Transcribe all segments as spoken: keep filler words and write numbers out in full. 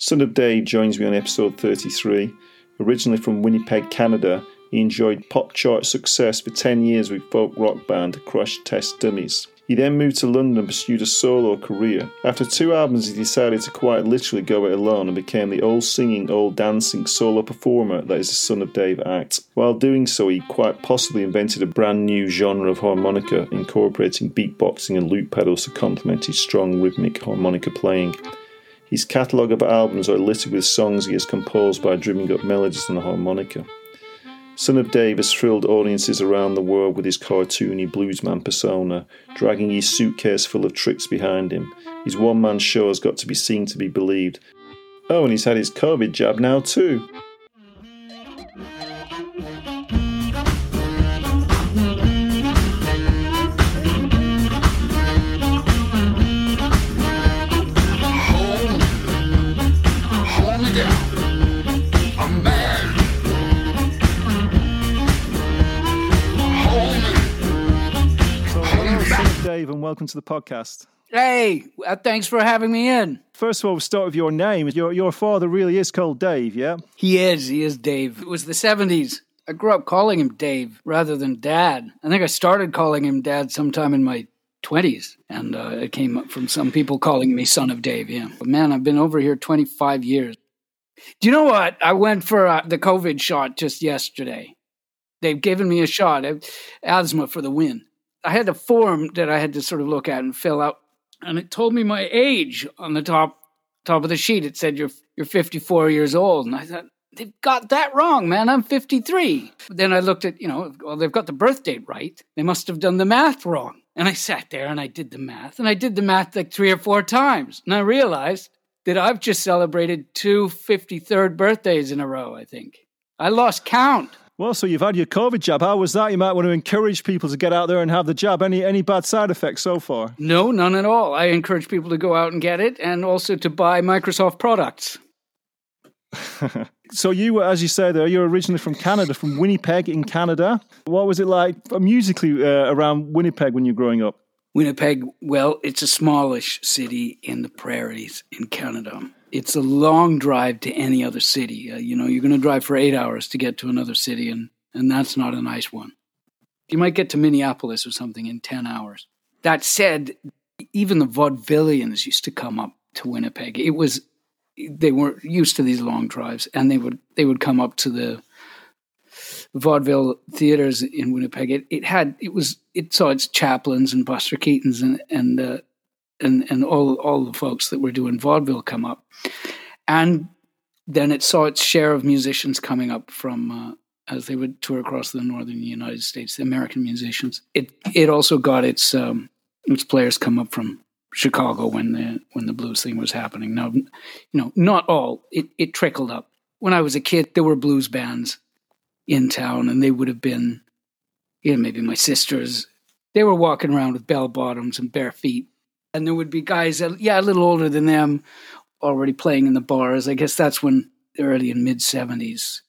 Son of Dave joins me on episode thirty-three. Originally from Winnipeg, Canada, he enjoyed pop chart success for ten years with folk rock band Crash Test Dummies. He then moved to London and pursued a solo career. After two albums, he decided to quite literally go it alone and became the all-singing, all-dancing solo performer that is the Son of Dave act. While doing so, he quite possibly invented a brand new genre of harmonica, incorporating beatboxing and loop pedals to complement his strong rhythmic harmonica playing. His catalogue of albums are littered with songs he has composed by drumming up melodies on the harmonica. Son of Dave has thrilled audiences around the world with his cartoony bluesman persona, dragging his suitcase full of tricks behind him. His one-man show has got to be seen to be believed. Oh, and he's had his COVID jab now too. And welcome to the podcast. Hey, thanks for having me in. First of all, we'll start with your name. Your your father really is called Dave, yeah? He is. He is Dave. It was the seventies. I grew up calling him Dave rather than Dad. I think I started calling him Dad sometime in my twenties, and uh, it came up from some people calling me Son of Dave, yeah. But man, I've been over here twenty-five years. Do you know what? I went for uh, the COVID shot just yesterday. They've given me a shot. Asthma for the win. I had a form that I had to sort of look at and fill out, and it told me my age on the top top of the sheet. It said you're you're fifty-four years old, and I thought they've got that wrong, man. I'm fifty-three. But then I looked at, you know, well, they've got the birth date right. They must have done the math wrong. And I sat there and I did the math, and I did the math like three or four times, and I realized that I've just celebrated two fifty-third birthdays in a row. I think I lost count. Well, so you've had your COVID jab. How was that? You might want to encourage people to get out there and have the jab. Any any bad side effects so far? No, none at all. I encourage people to go out and get it, and also to buy Microsoft products. So you were, as you say there, you're originally from Canada, from Winnipeg in Canada. What was it like musically uh, around Winnipeg when you were growing up? Winnipeg, well, it's a smallish city in the prairies in Canada. It's a long drive to any other city. Uh, you know, you're going to drive for eight hours to get to another city, and, and that's not a nice one. You might get to Minneapolis or something in ten hours. That said, even the vaudevillians used to come up to Winnipeg. It was, they weren't used to these long drives, and they would they would come up to the vaudeville theaters in Winnipeg. It it had it was it saw its Chaplins and Buster Keatons and and. Uh, and and all, all the folks that were doing vaudeville come up. And then it saw its share of musicians coming up from, uh, as they would tour across the northern United States, the American musicians. It it also got its um, its players come up from Chicago when the when the blues thing was happening. Now, you know, not all. It, it trickled up. When I was a kid, there were blues bands in town, and they would have been, you know, maybe my sisters. They were walking around with bell-bottoms and bare feet. And there would be guys, that, yeah, a little older than them, already playing in the bars. I guess that's when the early and mid seventies.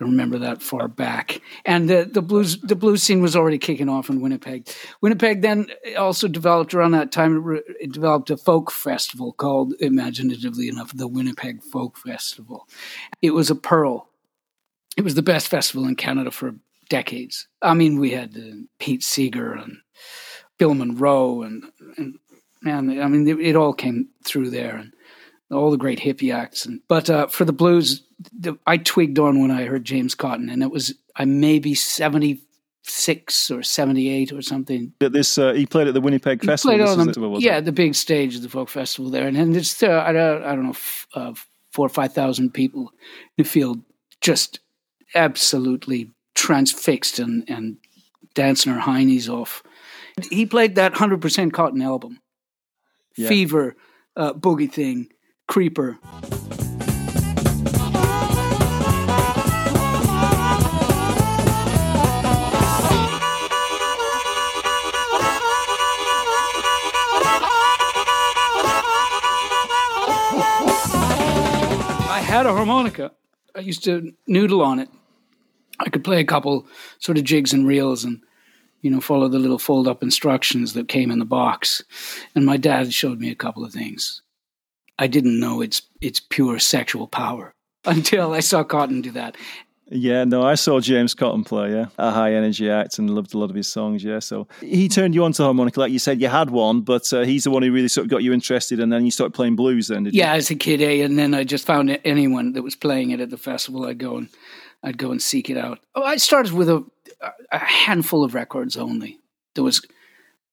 I remember that far back. And the, the blues, the blues scene was already kicking off in Winnipeg. Winnipeg then also developed around that time. It developed a folk festival called, imaginatively enough, the Winnipeg Folk Festival. It was a pearl. It was the best festival in Canada for decades. I mean, we had uh, Pete Seeger and Bill Monroe and and. Man, I mean, it all came through there, and all the great hippie acts. And, but uh, for the blues, the, I twigged on when I heard James Cotton, and it was I maybe seventy-six or seventy-eight or something. But this uh, he played at the Winnipeg he Festival. Played on this the, was yeah, it? The big stage of the folk festival there, and, and it's uh, I don't I don't know f- uh, four or five thousand people in the field, just absolutely transfixed and and dancing their heinies off. He played that one hundred percent Cotton album. Yeah. Fever, uh, boogie thing, creeper. I had a harmonica. I used to noodle on it. I could play a couple sort of jigs and reels and, you know, follow the little fold-up instructions that came in the box. And my dad showed me a couple of things. I didn't know it's it's pure sexual power until I saw Cotton do that. Yeah, no, I saw James Cotton play, yeah, a high-energy act, and loved a lot of his songs, yeah. So he turned you on to harmonica, like you said, you had one, but uh, he's the one who really sort of got you interested, and then you started playing blues then, did you? Yeah, as a kid, eh, and then I just found anyone that was playing it at the festival, I'd go and, I'd go and seek it out. Oh, I started with a, a handful of records only. There was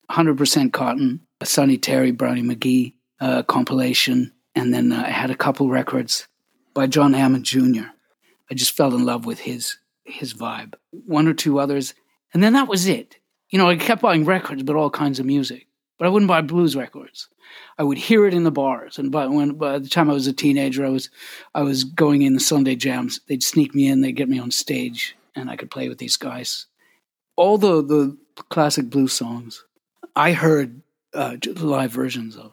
one hundred percent Cotton, a Sonny Terry, Brownie McGee uh, compilation, and then uh, I had a couple records by John Hammond Junior I just fell in love with his his vibe. One or two others, and then that was it. You know, I kept buying records, but all kinds of music. But I wouldn't buy blues records. I would hear it in the bars. And by, when, by the time I was a teenager, I was I was going in the Sunday jams. They'd sneak me in, they'd get me on stage, and I could play with these guys. All the, the classic blues songs, I heard uh, live versions of.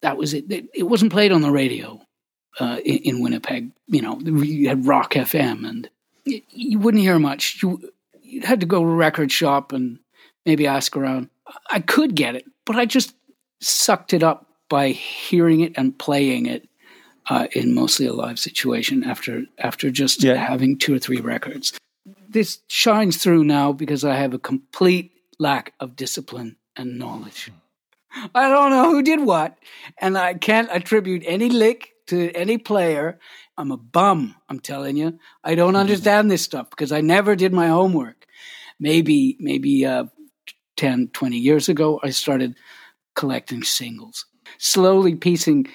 That was it. It wasn't played on the radio. Uh, in, in Winnipeg, you know, you had Rock F M, and you, you wouldn't hear much. You you had to go to a record shop and maybe ask around. I could get it, but I just sucked it up by hearing it and playing it uh, in mostly a live situation after after just yeah. having two or three records. This shines through now because I have a complete lack of discipline and knowledge. I don't know who did what, and I can't attribute any lick to any player. I'm a bum, I'm telling you. I don't understand this stuff because I never did my homework. Maybe maybe uh, ten, twenty years ago, I started collecting singles, slowly piecing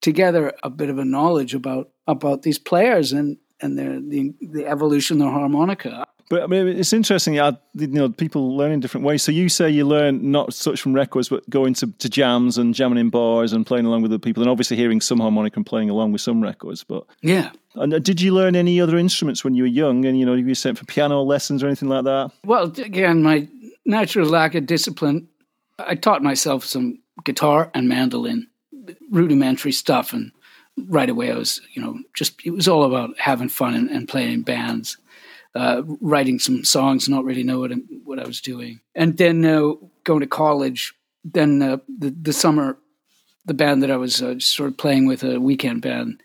together a bit of a knowledge about about these players and, and their, the, the evolution of the harmonica. But I mean, it's interesting, you know, people learn in different ways. So you say you learn not such from records, but going to, to jams and jamming in bars and playing along with other people, and obviously hearing some harmonica and playing along with some records. But yeah. And did you learn any other instruments when you were young? And, you know, you were sent for piano lessons or anything like that? Well, again, my natural lack of discipline, I taught myself some guitar and mandolin, rudimentary stuff. And right away I was, you know, just, it was all about having fun and, and playing in bands. Uh, writing some songs, not really know what I, what I was doing. And then uh, going to college, then uh, the, the summer, the band that I was uh, sort of playing with, a weekend band,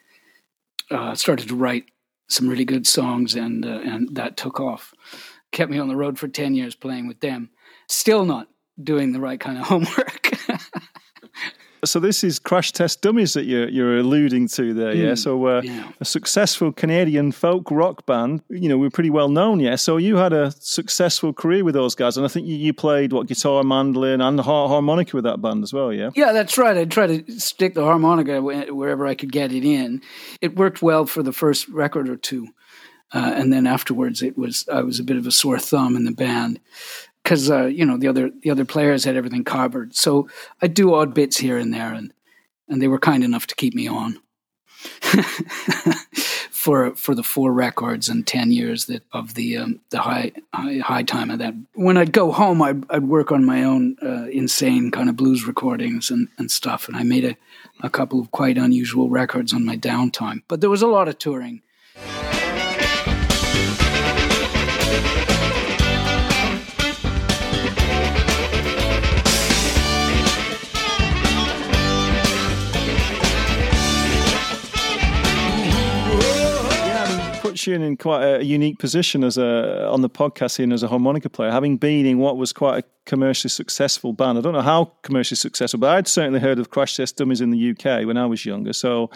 uh, started to write some really good songs, and uh, and that took off. Kept me on the road for ten years playing with them. Still not doing the right kind of homework. So this is Crash Test Dummies that you're, you're alluding to there, yeah? Mm, so uh, yeah. A successful Canadian folk rock band, you know, we're pretty well known, yeah? So you had a successful career with those guys, and I think you, you played, what, guitar, mandolin, and har- harmonica with that band as well, yeah? Yeah, that's right. I tried to stick the harmonica wherever I could get it in. It worked well for the first record or two, uh, and then afterwards it was I was a bit of a sore thumb in the band. Because uh, you know the other the other players had everything covered, so I do odd bits here and there, and and they were kind enough to keep me on for for the four records and ten years that of the um, the high, high high time of that. When I'd go home, I'd, I'd work on my own uh, insane kind of blues recordings and, and stuff, and I made a, a couple of quite unusual records on my downtime. But there was a lot of touring. You in quite a unique position as a on the podcast here and as a harmonica player, having been in what was quite a commercially successful band. I don't know how commercially successful, but I'd certainly heard of Crash Test Dummies in the U K when I was younger. So,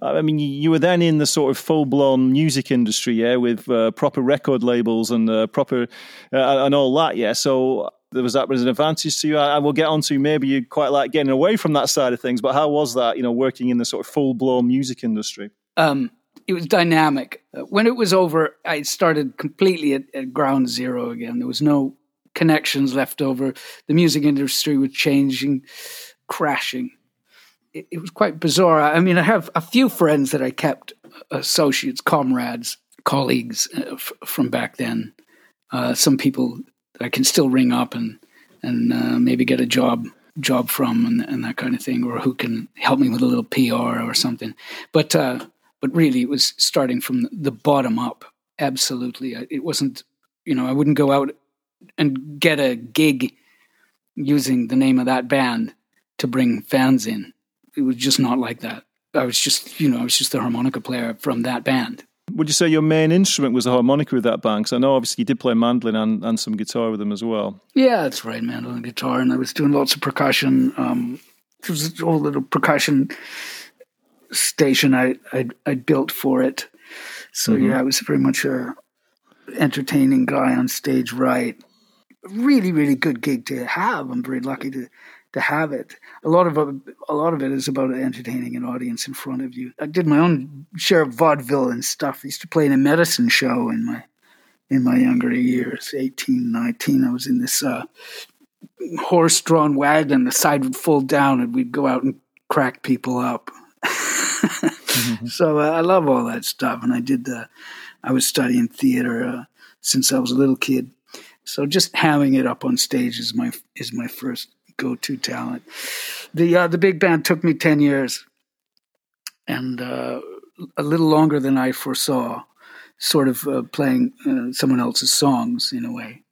I mean, you were then in the sort of full-blown music industry, yeah, with uh, proper record labels and uh, proper uh, and all that, yeah. So there was that was an advantage to you. I, I will get on to maybe you quite like getting away from that side of things, but how was that, you know, working in the sort of full-blown music industry? Um It was dynamic. When it was over, I started completely at, at ground zero again. There was no connections left over. The music industry was changing, crashing. It, it was quite bizarre. I mean, I have a few friends that I kept, associates, comrades, colleagues uh, f- from back then. Uh, some people that I can still ring up and and uh, maybe get a job job from and, and that kind of thing, or who can help me with a little P R or something. But uh, But really, it was starting from the bottom up, absolutely. It wasn't, you know, I wouldn't go out and get a gig using the name of that band to bring fans in. it was just not like that. I was just, you know, I was just the harmonica player from that band. Would you say your main instrument was the harmonica with that band? Because I know obviously you did play mandolin and, and some guitar with them as well. Yeah, that's right, mandolin and guitar. And I was doing lots of percussion. Um, there was a whole little percussion station I I, I built for it. So mm-hmm. yeah, I was very much a entertaining guy on stage, right? Really, really good gig to have. I'm very lucky to to have it. A lot of a lot of it is about entertaining an audience in front of you. I did my own share of vaudeville and stuff. I used to play in a medicine show in my in my younger years, eighteen, nineteen. I was in this uh, horse-drawn wagon, the side would fold down, and we'd go out and crack people up. mm-hmm. So uh, I love all that stuff, and I did the. I was studying theater uh, since I was a little kid, so just hamming it up on stage is my is my first go-to talent. The uh, the big band took me ten years, and uh, a little longer than I foresaw. Sort of uh, playing uh, someone else's songs in a way.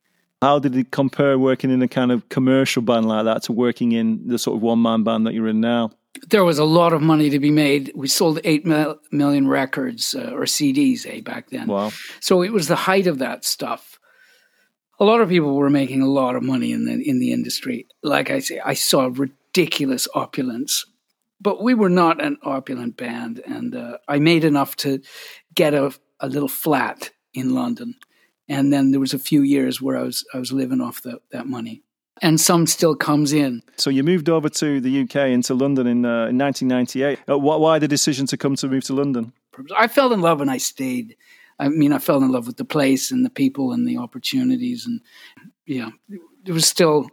How did it compare working in a kind of commercial band like that to working in the sort of one-man band that you're in now? There was a lot of money to be made. We sold eight million records uh, or C Ds eh, back then. Wow. So it was the height of that stuff. A lot of people were making a lot of money in the, in the industry. Like I say, I saw ridiculous opulence. But we were not an opulent band. And uh, I made enough to get a, a little flat in London. And then there was a few years where I was I was living off the, that money. And some still comes in. So you moved over to the U K and to London in, uh, in nineteen ninety-eight. Uh, wh- why the decision to come to move to London? I fell in love and I stayed. I mean, I fell in love with the place and the people and the opportunities. And yeah, it was still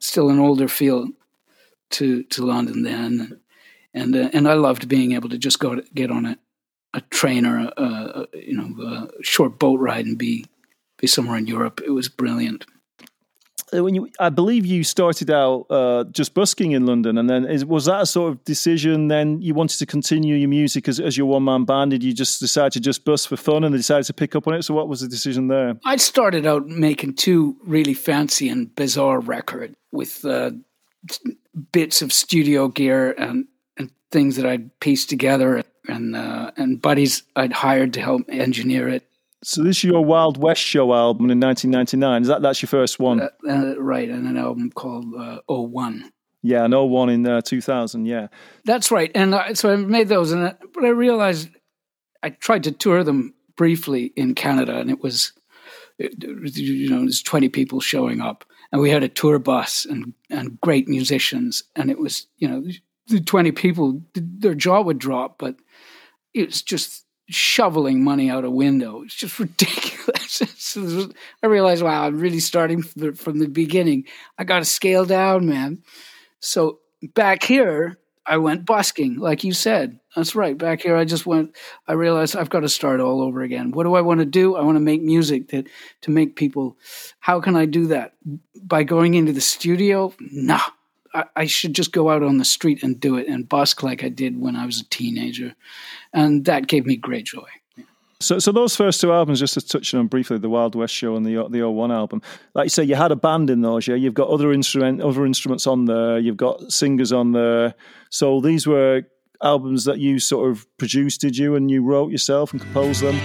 still an older feel to to London then. And uh, and I loved being able to just go to get on a, a train or a, a, you know, a short boat ride and be be somewhere in Europe. It was brilliant. When you, I believe you started out uh, just busking in London, and then is, was that a sort of decision? Then you wanted to continue your music as, as your one-man band. Did you just decide to just bus for fun, and decided to pick up on it? So what was the decision there? I started out making two really fancy and bizarre records with uh, bits of studio gear and, and things that I'd pieced together, and uh, and buddies I'd hired to help engineer it. So this is your Wild West Show album in nineteen ninety-nine. Is that that's your first one? Uh, uh, right, and an album called uh, oh one. Yeah, an oh one in uh, two thousand, yeah. That's right. And I, so I made those, and I, but I realized I tried to tour them briefly in Canada, and it was, it, you know, there's twenty people showing up, and we had a tour bus and, and great musicians, and it was, you know, the twenty people, their jaw would drop, but it was just shoveling money out a window. It's just ridiculous. So I realized, wow, I'm really starting from the, from the beginning. I got to scale down, man. So back here, I went busking, like you said. That's right. Back here, I just went, I realized I've got to start all over again. What do I want to do? I want to make music to, to make people. How can I do that? By going into the studio? Nah. I should just go out on the street and do it and busk like I did when I was a teenager. And that gave me great joy. Yeah. So so those first two albums, just to touch on briefly, the Wild West Show and the the oh one album, like you say, you had a band in those, yeah? You've got other instrument, other instruments on there, you've got singers on there. So these were albums that you sort of produced, did you, and you wrote yourself and composed them?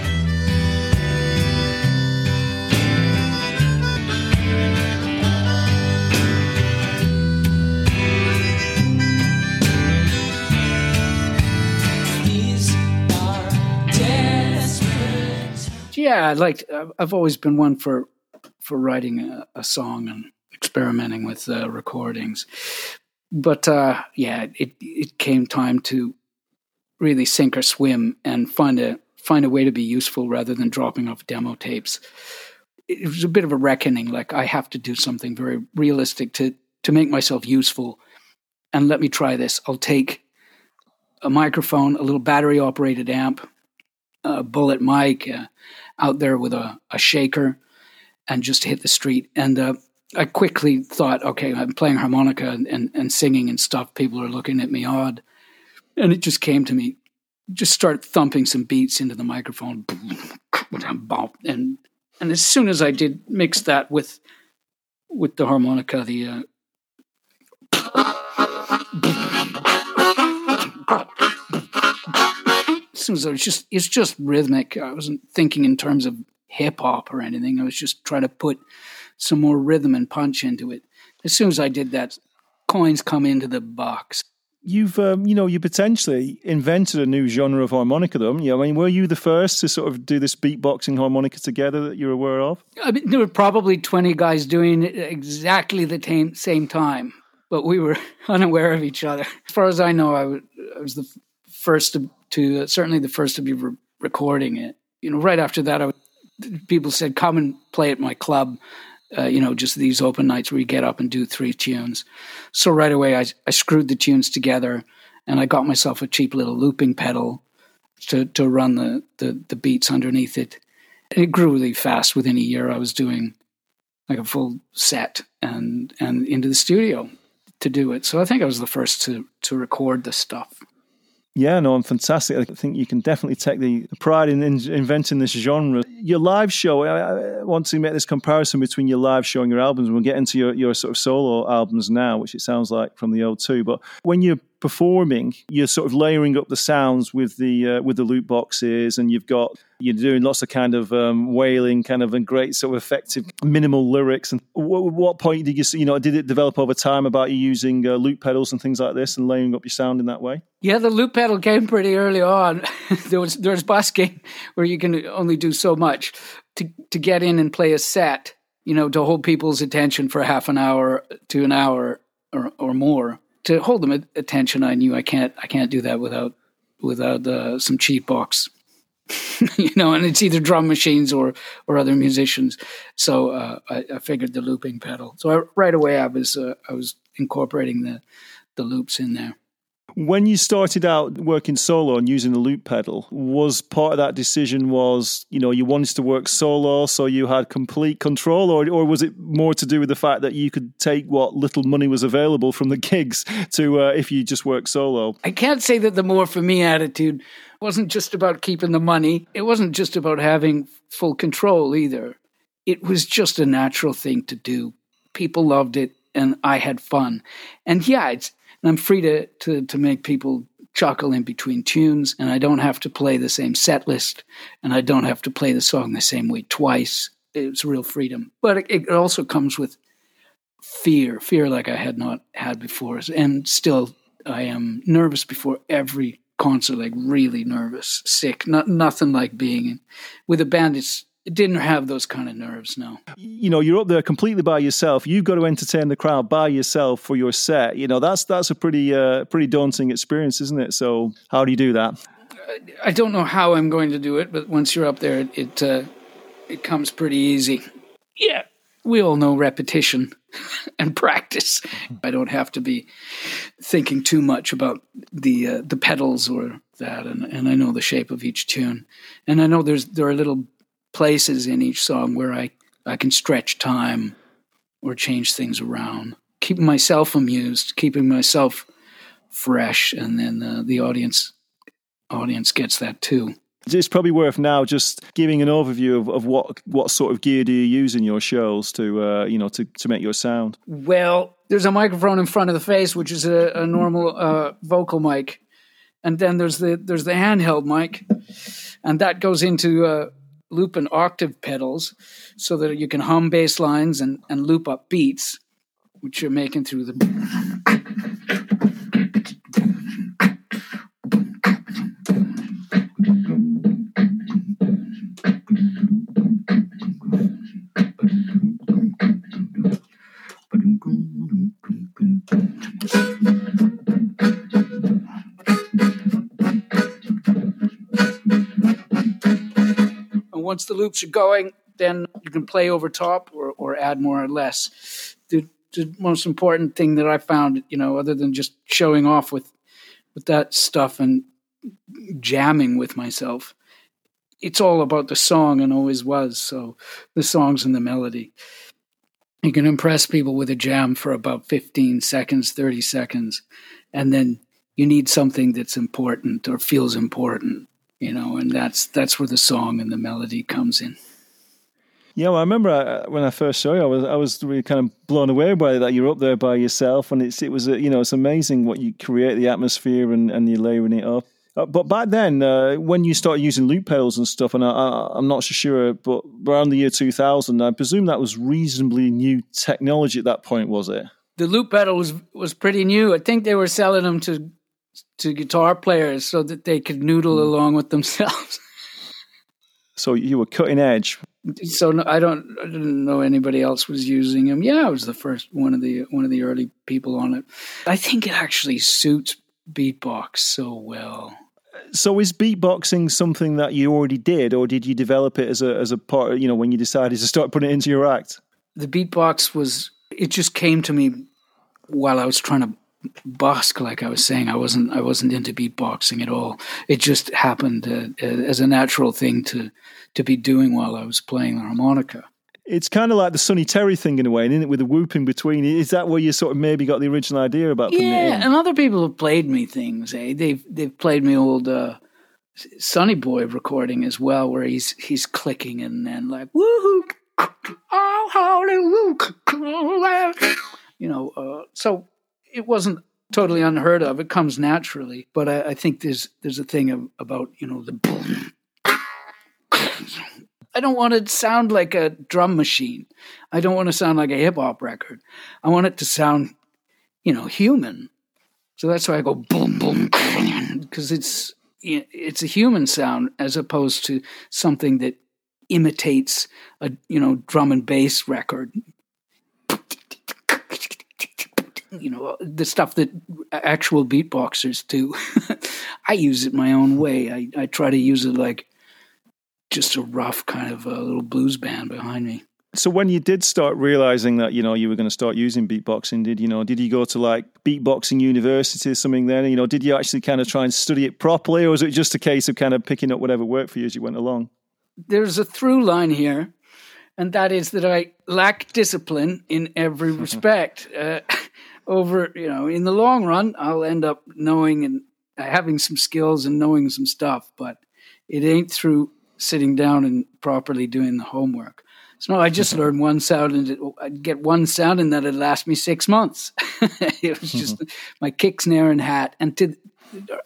Yeah, I liked, I've always been one for for writing a, a song and experimenting with uh, recordings. But uh, yeah, it it came time to really sink or swim and find a find a way to be useful rather than dropping off demo tapes. It was a bit of a reckoning, like I have to do something very realistic to, to make myself useful. And let me try this. I'll take a microphone, a little battery-operated amp, a bullet mic, uh, out there with a, a shaker, and just hit the street. And uh, I quickly thought, okay, I'm playing harmonica and, and, and singing and stuff. People are looking at me odd. And it just came to me, just start thumping some beats into the microphone. And and as soon as I did mix that with with the harmonica, the... Uh, listen to it, it's just it's just rhythmic. I wasn't thinking in terms of hip hop or anything. I was just trying to put some more rhythm and punch into it. As soon as I did that, coins come into the box. You've, um, you know, you potentially invented a new genre of harmonica, though, haven't you? I mean, were you the first to sort of do this beatboxing harmonica together that you're aware of? I mean, there were probably twenty guys doing it exactly the t- same time, but we were unaware of each other. As far as I know, I, w- I was the first to, to uh, certainly the first to be re- recording it. You know, right after that, I w- people said, come and play at my club. Uh, you know, just these open nights where you get up and do three tunes. So right away, I, I screwed the tunes together, and I got myself a cheap little looping pedal to, to run the, the, the beats underneath it. And it grew really fast. Within a year, I was doing like a full set and and into the studio to do it. So I think I was the first to to record this stuff. Yeah, no, I'm fantastic. I think you can definitely take the pride in, in inventing this genre. Your live show, I, I want to make this comparison between your live show and your albums. We'll get into your, your sort of solo albums now, which it sounds like from the old two. But when you're performing, you're sort of layering up the sounds with the uh, with the loop boxes, and you've got you're doing lots of kind of um, wailing, kind of a great sort of effective minimal lyrics. And w- what point did you see? You know, did it develop over time about you using uh, loop pedals and things like this, and layering up your sound in that way? Yeah, the loop pedal came pretty early on. there was there's busking where you can only do so much to to get in and play a set. You know, to hold people's attention for half an hour to an hour or or more. To hold them attention, I knew I can't. I can't do that without without uh, some cheap box, you know. And it's either drum machines or or other musicians. So uh, I, I figured the looping pedal. So I, right away, I was uh, I was incorporating the the loops in there. When you started out working solo and using the loop pedal, was part of that decision was, you know, you wanted to work solo so you had complete control, or or was it more to do with the fact that you could take what little money was available from the gigs to uh, if you just work solo? I can't say that the more for me attitude wasn't just about keeping the money. It wasn't just about having full control either. It was just a natural thing to do. People loved it and I had fun. And yeah, it's And I'm free to, to, to make people chuckle in between tunes, and I don't have to play the same set list, and I don't have to play the song the same way twice. It's real freedom. But it, it also comes with fear, fear like I had not had before. And still, I am nervous before every concert, like really nervous, sick, not, nothing like being in. With a band, it's It didn't have those kind of nerves, no. You know, you're up there completely by yourself. You've got to entertain the crowd by yourself for your set. You know, that's that's a pretty uh, pretty daunting experience, isn't it? So how do you do that? I don't know how I'm going to do it, but once you're up there, it it, uh, it comes pretty easy. Yeah, we all know repetition and practice. I don't have to be thinking too much about the uh, the pedals or that, and, and I know the shape of each tune. And I know there's there are little places in each song where I, I can stretch time or change things around, keeping myself amused, keeping myself fresh, and then uh, the audience audience gets that too. It's probably worth now just giving an overview of, of what what sort of gear do you use in your shows to uh, you know to, to make your sound. Well, there's a microphone in front of the face, which is a, a normal uh, vocal mic, and then there's the there's the handheld mic, and that goes into uh, loop and octave pedals so that you can hum bass lines and, and loop up beats, which you're making through the... Once the loops are going, then you can play over top or, or add more or less. The, the most important thing that I found, you know, other than just showing off with with that stuff and jamming with myself, it's all about the song and always was. So the songs and the melody. You can impress people with a jam for about fifteen seconds, thirty seconds, and then you need something that's important or feels important. You know, and that's that's where the song and the melody comes in. Yeah, well, I remember I, when I first saw you, I was I was really kind of blown away by that. You're up there by yourself, and it's it was a, you know it's amazing what you create, the atmosphere, and, and you're layering it up. Uh, but back then, uh, when you started using loop pedals and stuff, and I, I, I'm not so sure, but around the year two thousand, I presume that was reasonably new technology at that point, was it? The loop pedal was, was pretty new. I think they were selling them to to guitar players so that they could noodle along with themselves. So you were cutting edge. So no, I don't, I didn't know anybody else was using them. Yeah, I was the first one of the one of the early people on it. I think it actually suits beatbox so well. So is beatboxing something that you already did, or did you develop it as a as a part? You know, when you decided to start putting it into your act, the beatbox was it just came to me while I was trying to busk. Like I was saying, I wasn't I wasn't into beatboxing at all. It just happened uh, as a natural thing to. to be doing while I was playing the harmonica. It's kind of like the Sonny Terry thing in a way, isn't it, with the whoop in between? Is that where you sort of maybe got the original idea about putting yeah, it in? Yeah, and other people have played me things, eh? They've, they've played me old uh, Sonny Boy recording as well, where he's he's clicking and then like, woohoo, oh, hallelujah, you know. Uh, so it wasn't totally unheard of. It comes naturally. But I, I think there's, there's a thing of, about, you know, the boom. I don't want it to sound like a drum machine. I don't want to sound like a hip-hop record. I want it to sound, you know, human. So that's why I go boom, boom, because it's it's a human sound as opposed to something that imitates a, you know, drum and bass record. You know, the stuff that actual beatboxers do. I use it my own way. I, I try to use it like just a rough kind of a little blues band behind me. So when you did start realizing that, you know, you were going to start using beatboxing, did you know, did you go to like beatboxing university or something then? You know, did you actually kind of try and study it properly, or was it just a case of kind of picking up whatever worked for you as you went along? There's a through line here, and that is that I lack discipline in every respect. uh, over, you know, in the long run, I'll end up knowing and having some skills and knowing some stuff, but it ain't through sitting down and properly doing the homework. So no, I just learned one sound, and I'd get one sound, and that'd last me six months. It was just my kick, snare, and hat. And to,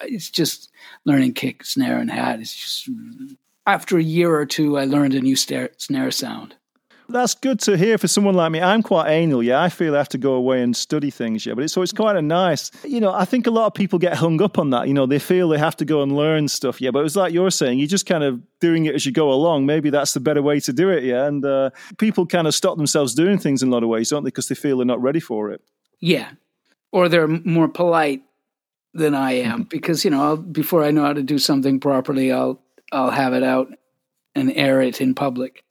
it's just learning kick, snare, and hat. It's just after a year or two, I learned a new snare, snare sound. That's good to hear for someone like me. I'm quite anal, yeah. I feel I have to go away and study things, yeah. But it's, so it's quite a nice, you know, I think a lot of people get hung up on that. You know, they feel they have to go and learn stuff, yeah. But it was like you're saying, you're just kind of doing it as you go along. Maybe that's the better way to do it, yeah. And uh, people kind of stop themselves doing things in a lot of ways, don't they? Because they feel they're not ready for it. Yeah. Or they're more polite than I am because, you know, I'll, before I know how to do something properly, I'll I'll have it out and air it in public.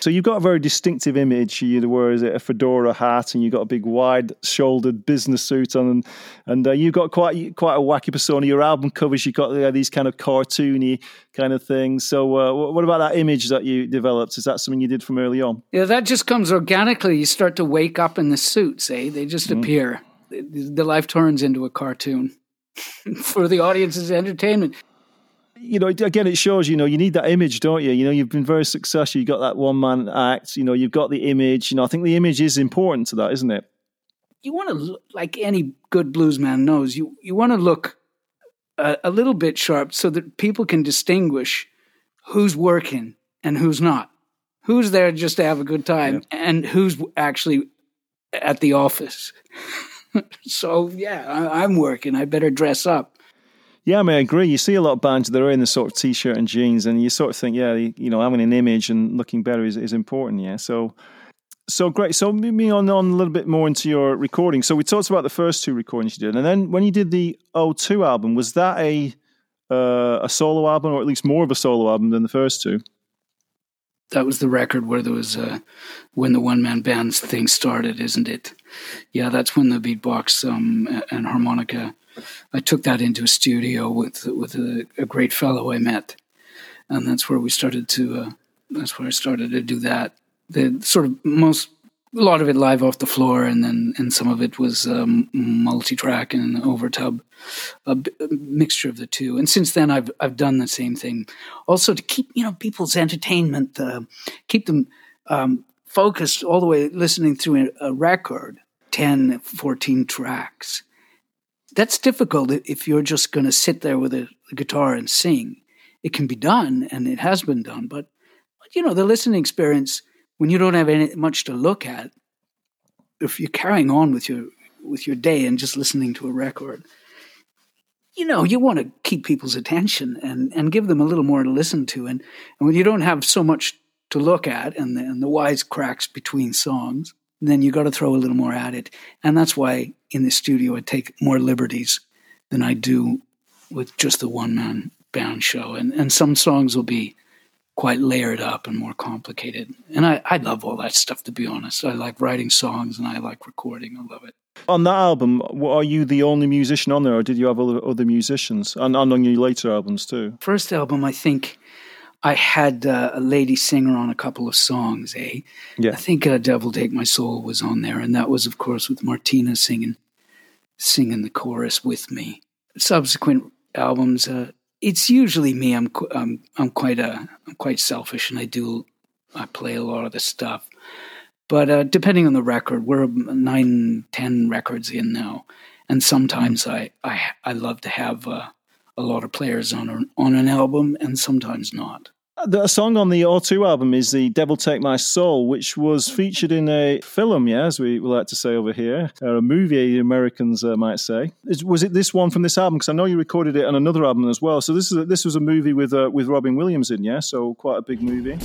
So you've got a very distinctive image. You were is it a fedora hat, and you've got a big wide-shouldered business suit on, and, and uh, you've got quite quite a wacky persona. Your album covers, you've got uh, these kind of cartoony kind of things. So uh, what about that image that you developed? Is that something you did from early on? Yeah, that just comes organically. You start to wake up in the suits, eh? They just mm. appear. The life turns into a cartoon for the audience's entertainment. You know, again, it shows, you know, you need that image, don't you? You know, you've been very successful. You've got that one-man act. You know, you've got the image. You know, I think the image is important to that, isn't it? You want to look, like any good bluesman knows, you, you want to look a, a little bit sharp so that people can distinguish who's working and who's not. Who's there just to have a good time yeah. and who's actually at the office. So, yeah, I, I'm working. I better dress up. Yeah, I mean, I agree. You see a lot of bands that are in the sort of T-shirt and jeans, and you sort of think, yeah, you know, having an image and looking better is, is important, yeah. So so great. So moving on, on a little bit more into your recording. So we talked about the first two recordings you did, and then when you did the oh two album, was that a uh, a solo album, or at least more of a solo album than the first two? That was the record where there was uh, when the one-man band thing started, isn't it? Yeah, that's when the beatbox um, and harmonica... I took that into a studio with with a, a great fellow I met, and that's where we started to. Uh, that's where I started to do that. The sort of most, a lot of it live off the floor, and then and some of it was um, multi-track and overtub, a, b- a mixture of the two. And since then, I've I've done the same thing, also to keep you know people's entertainment, uh, keep them um, focused all the way listening through a record, ten, fourteen tracks. that's difficult if you're just going to sit there with a, a guitar and sing. It can be done, and it has been done, but, you know, the listening experience, when you don't have any, much to look at, if you're carrying on with your with your day and just listening to a record, you know, you want to keep people's attention and, and give them a little more to listen to. And, and when you don't have so much to look at and the, and the wisecracks between songs, then you got to throw a little more at it. And that's why in the studio I take more liberties than I do with just the one-man band show. And, and some songs will be quite layered up and more complicated. And I, I love all that stuff, to be honest. I like writing songs and I like recording. I love it. On that album, are you the only musician on there, or did you have other, other musicians? And, and on your later albums too? First album, I think I had uh, a lady singer on a couple of songs, eh? Yeah. I think uh, Devil Take My Soul was on there, and that was, of course, with Martina singing, singing the chorus with me. Subsequent albums... Uh, It's usually me. I'm I'm I'm quite a I'm quite selfish, and I do I play a lot of the stuff. But uh, depending on the record, we're nine, ten records in now, and sometimes I I, I love to have uh, a lot of players on an, on an album, and sometimes not. The song on the O two album is the Devil Take My Soul, which was featured in a film, yeah, as we like to say over here, or a movie, the Americans uh, might say. Is, was it this one from this album? Because I know you recorded it on another album as well. So this is a, this was a movie with uh, with Robin Williams in, yeah? So quite a big movie.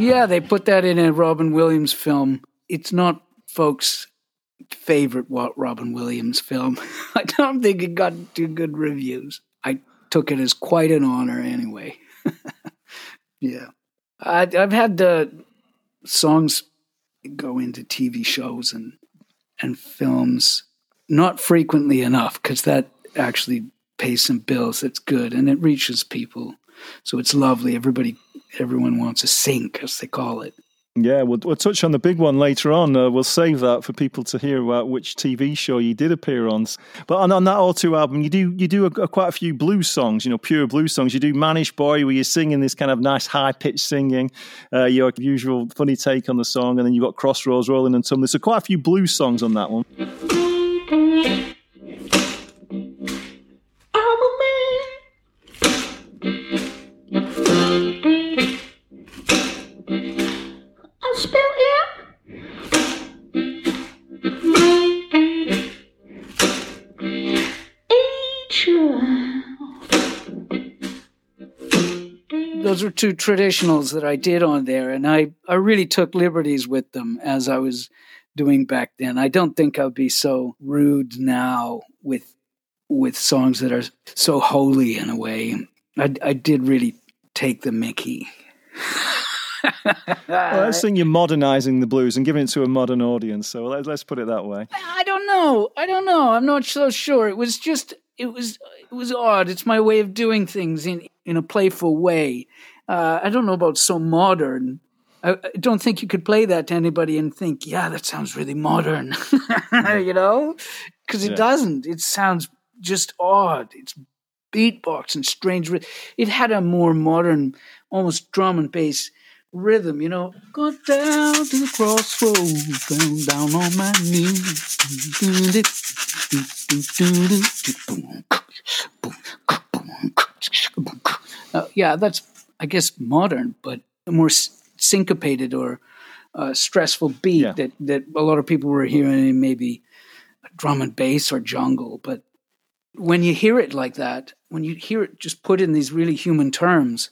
Yeah, they put that in a Robin Williams film. It's not folks' favorite Robin Williams film. I don't think it got too good reviews. I took it as quite an honor anyway. Yeah. I, I've had uh, songs go into T V shows and, and films not frequently enough, because that actually pays some bills. It's good, and it reaches people. So it's lovely. Everybody... Everyone wants a sink, as they call it. Yeah, we'll, we'll touch on the big one later on. Uh, we'll save that for people to hear about which T V show you did appear on. But on, on that O two album, you do you do a, a, quite a few blues songs, you know, pure blues songs. You do Manish Boy, where you're singing this kind of nice high-pitched singing, uh, your usual funny take on the song, and then you've got Crossroads, Rolling and Tumbling. So quite a few blues songs on that one. Those were two traditionals that I did on there, and I, I really took liberties with them as I was doing back then. I don't think I'd be so rude now with with songs that are so holy in a way. I, I did really take the mickey. Well, let's think you're modernizing the blues and giving it to a modern audience, so let's, let's put it that way. I don't know. I don't know. I'm not so sure. It was just... It was it was odd. It's my way of doing things in, in a playful way. Uh, I don't know about so modern. I, I don't think you could play that to anybody and think, yeah, that sounds really modern, you know? Because it yeah. doesn't. It sounds just odd. It's beatbox and strange. It had a more modern, almost drum and bass rhythm, you know. Go down to the crossroads, down, down on my knees. Uh, yeah, that's, I guess, modern, but a more syncopated or uh, stressful beat yeah. that, that a lot of people were hearing in maybe drum and bass or jungle. But when you hear it like that, when you hear it just put in these really human terms,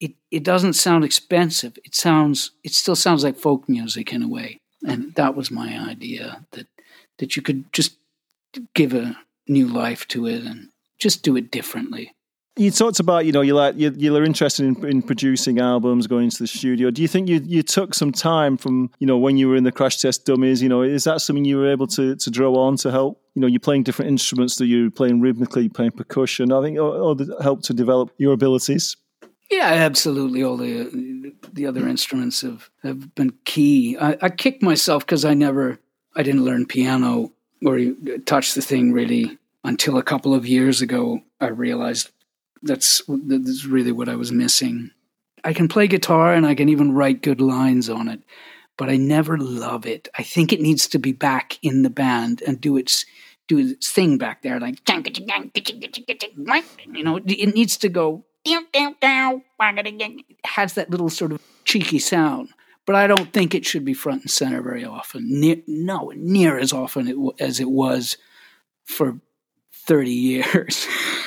It it doesn't sound expensive. It sounds it still sounds like folk music in a way, and that was my idea, that that you could just give a new life to it and just do it differently. You talked about, you know, you like you you're interested in, in producing albums, going into the studio. Do you think you you took some time from, you know, when you were in the Crash Test Dummies? You know, is that something you were able to to draw on to help? You know, you're playing different instruments, that you're playing rhythmically, playing percussion. I think all, all helped to develop your abilities. Yeah, absolutely. All the the other instruments have, have been key. I, I kicked myself because I never, I didn't learn piano or touch the thing really until a couple of years ago. I realized that's, that's really what I was missing. I can play guitar and I can even write good lines on it, but I never love it. I think it needs to be back in the band and do its do its thing back there, like, you know, it needs to go, it has that little sort of cheeky sound. But I don't think it should be front and center very often. Near, no, near as often it, as it was for thirty years.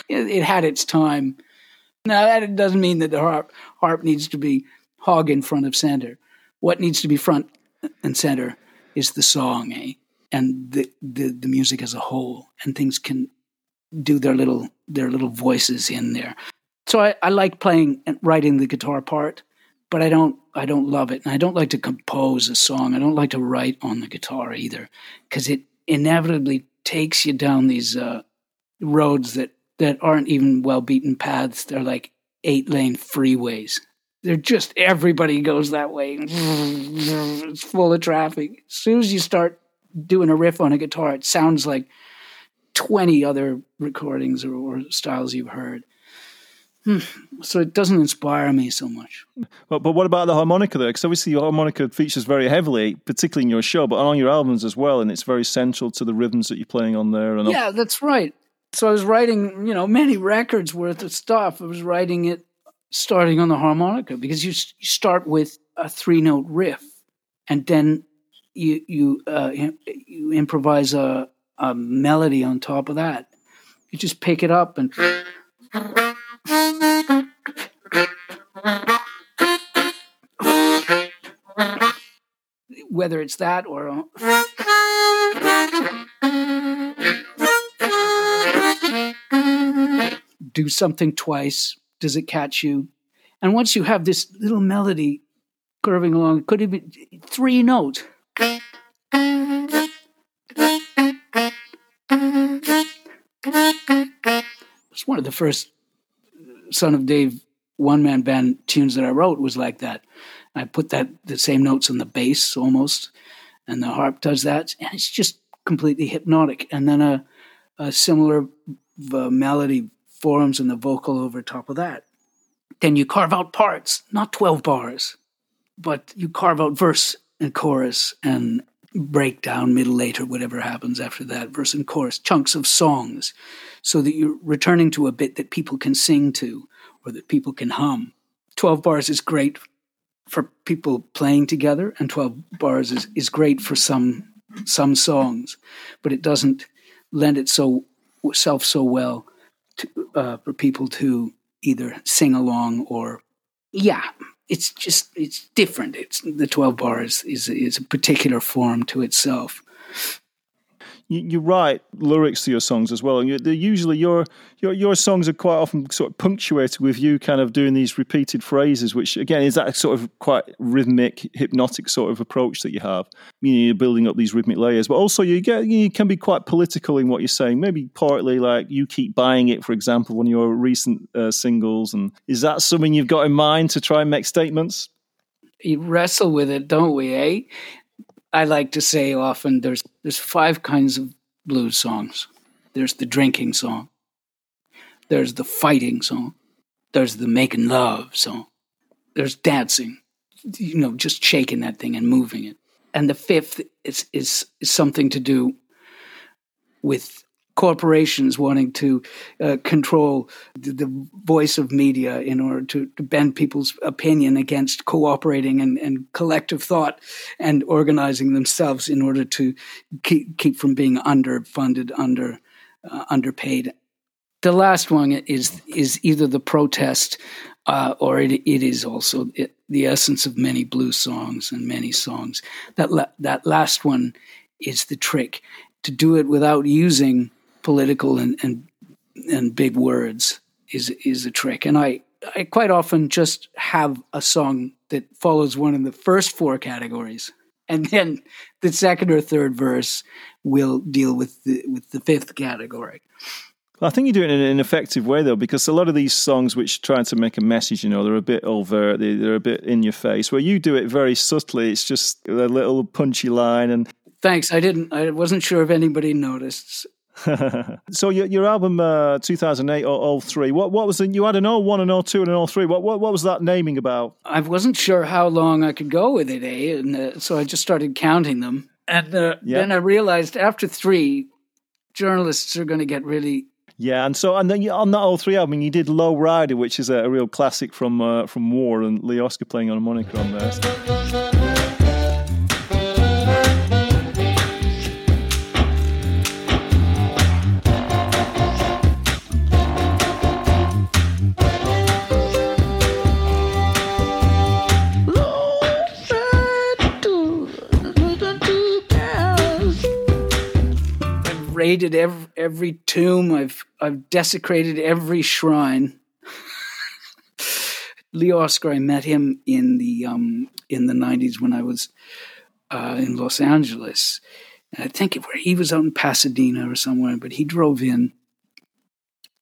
it, it had its time. Now, that doesn't mean that the harp, harp needs to be hog in front of center. What needs to be front and center is the song, eh? And the, the, the music as a whole. And things can do their little their little voices in there. So I, I like playing and writing the guitar part. But I don't I don't love it. And I don't like to compose a song. I don't like to write on the guitar either, because it inevitably takes you down these uh, roads that, that aren't even well-beaten paths. They're like eight-lane freeways. They're just, everybody goes that way. It's full of traffic. As soon as you start doing a riff on a guitar, it sounds like twenty other recordings or, or styles you've heard. So it doesn't inspire me so much. But, but what about the harmonica, though? Because obviously your harmonica features very heavily, particularly in your show, but on your albums as well, and it's very central to the rhythms that you're playing on there. And yeah, all- that's right. So I was writing, you know, many records worth of stuff. I was writing it starting on the harmonica, because you, you start with a three-note riff, and then you you uh, you improvise a, a melody on top of that. You just pick it up and... Whether it's that or do something twice, does it catch you? And once you have this little melody curving along, could it be three notes? It's one of the first Son of Dave one-man band tunes that I wrote was like that. I put that the same notes on the bass almost, and the harp does that, and it's just completely hypnotic. And then a, a similar uh, melody forms in the vocal over top of that. Then you carve out parts, not twelve bars, but you carve out verse and chorus and break down middle later, whatever happens after that, verse and chorus, chunks of songs, so that you're returning to a bit that people can sing to or that people can hum. twelve bars is great for people playing together, and twelve bars is, is great for some some songs, but it doesn't lend itself so, self so well to, uh, for people to either sing along or, yeah, it's just, it's different. It's the twelve bars is, is a particular form to itself. You, you write lyrics to your songs as well, and you, they're usually your your your songs are quite often sort of punctuated with you kind of doing these repeated phrases, which again is that sort of quite rhythmic, hypnotic sort of approach that you have. You know, you're building up these rhythmic layers, but also you get you can be quite political in what you're saying. Maybe partly like you keep buying it, for example, one of your recent uh, singles. And is that something you've got in mind to try and make statements? You wrestle with it, don't we? Eh. I like to say often there's there's five kinds of blues songs. There's the drinking song. There's the fighting song. There's the making love song. There's dancing, you know, just shaking that thing and moving it. And the fifth is is, is something to do with corporations wanting to uh, control the, the voice of media in order to, to bend people's opinion against cooperating and, and collective thought and organizing themselves in order to keep, keep from being underfunded, under uh, underpaid. The last one is is either the protest uh, or it, it is also it, the essence of many blues songs and many songs. That la- that last one is the trick, to do it without using political and, and and big words is is a trick. And I, I quite often just have a song that follows one of the first four categories, and then the second or third verse will deal with the, with the fifth category. I think you do it in an effective way, though, because a lot of these songs which try to make a message, you know, they're a bit overt, they're a bit in your face, where you do it very subtly. It's just a little punchy line. And thanks. I didn't. I wasn't sure if anybody noticed. So your your album, uh, two thousand eight or oh three, what what was the, you had an oh one, an oh two, and an oh three. What, what what was that naming about? I wasn't sure how long I could go with it, eh? And uh, so I just started counting them. And uh, yeah. then I realized after three, journalists are going to get really... Yeah, and so and then you, on that oh three album, you did Low Rider, which is a, a real classic from uh, from War, and Lee Oscar playing on a monochrome there. Raided every, every tomb. I've I've desecrated every shrine. Lee Oscar, I met him in the um, in the nineties when I was uh, in Los Angeles. And I think it, where he was out in Pasadena or somewhere, but he drove in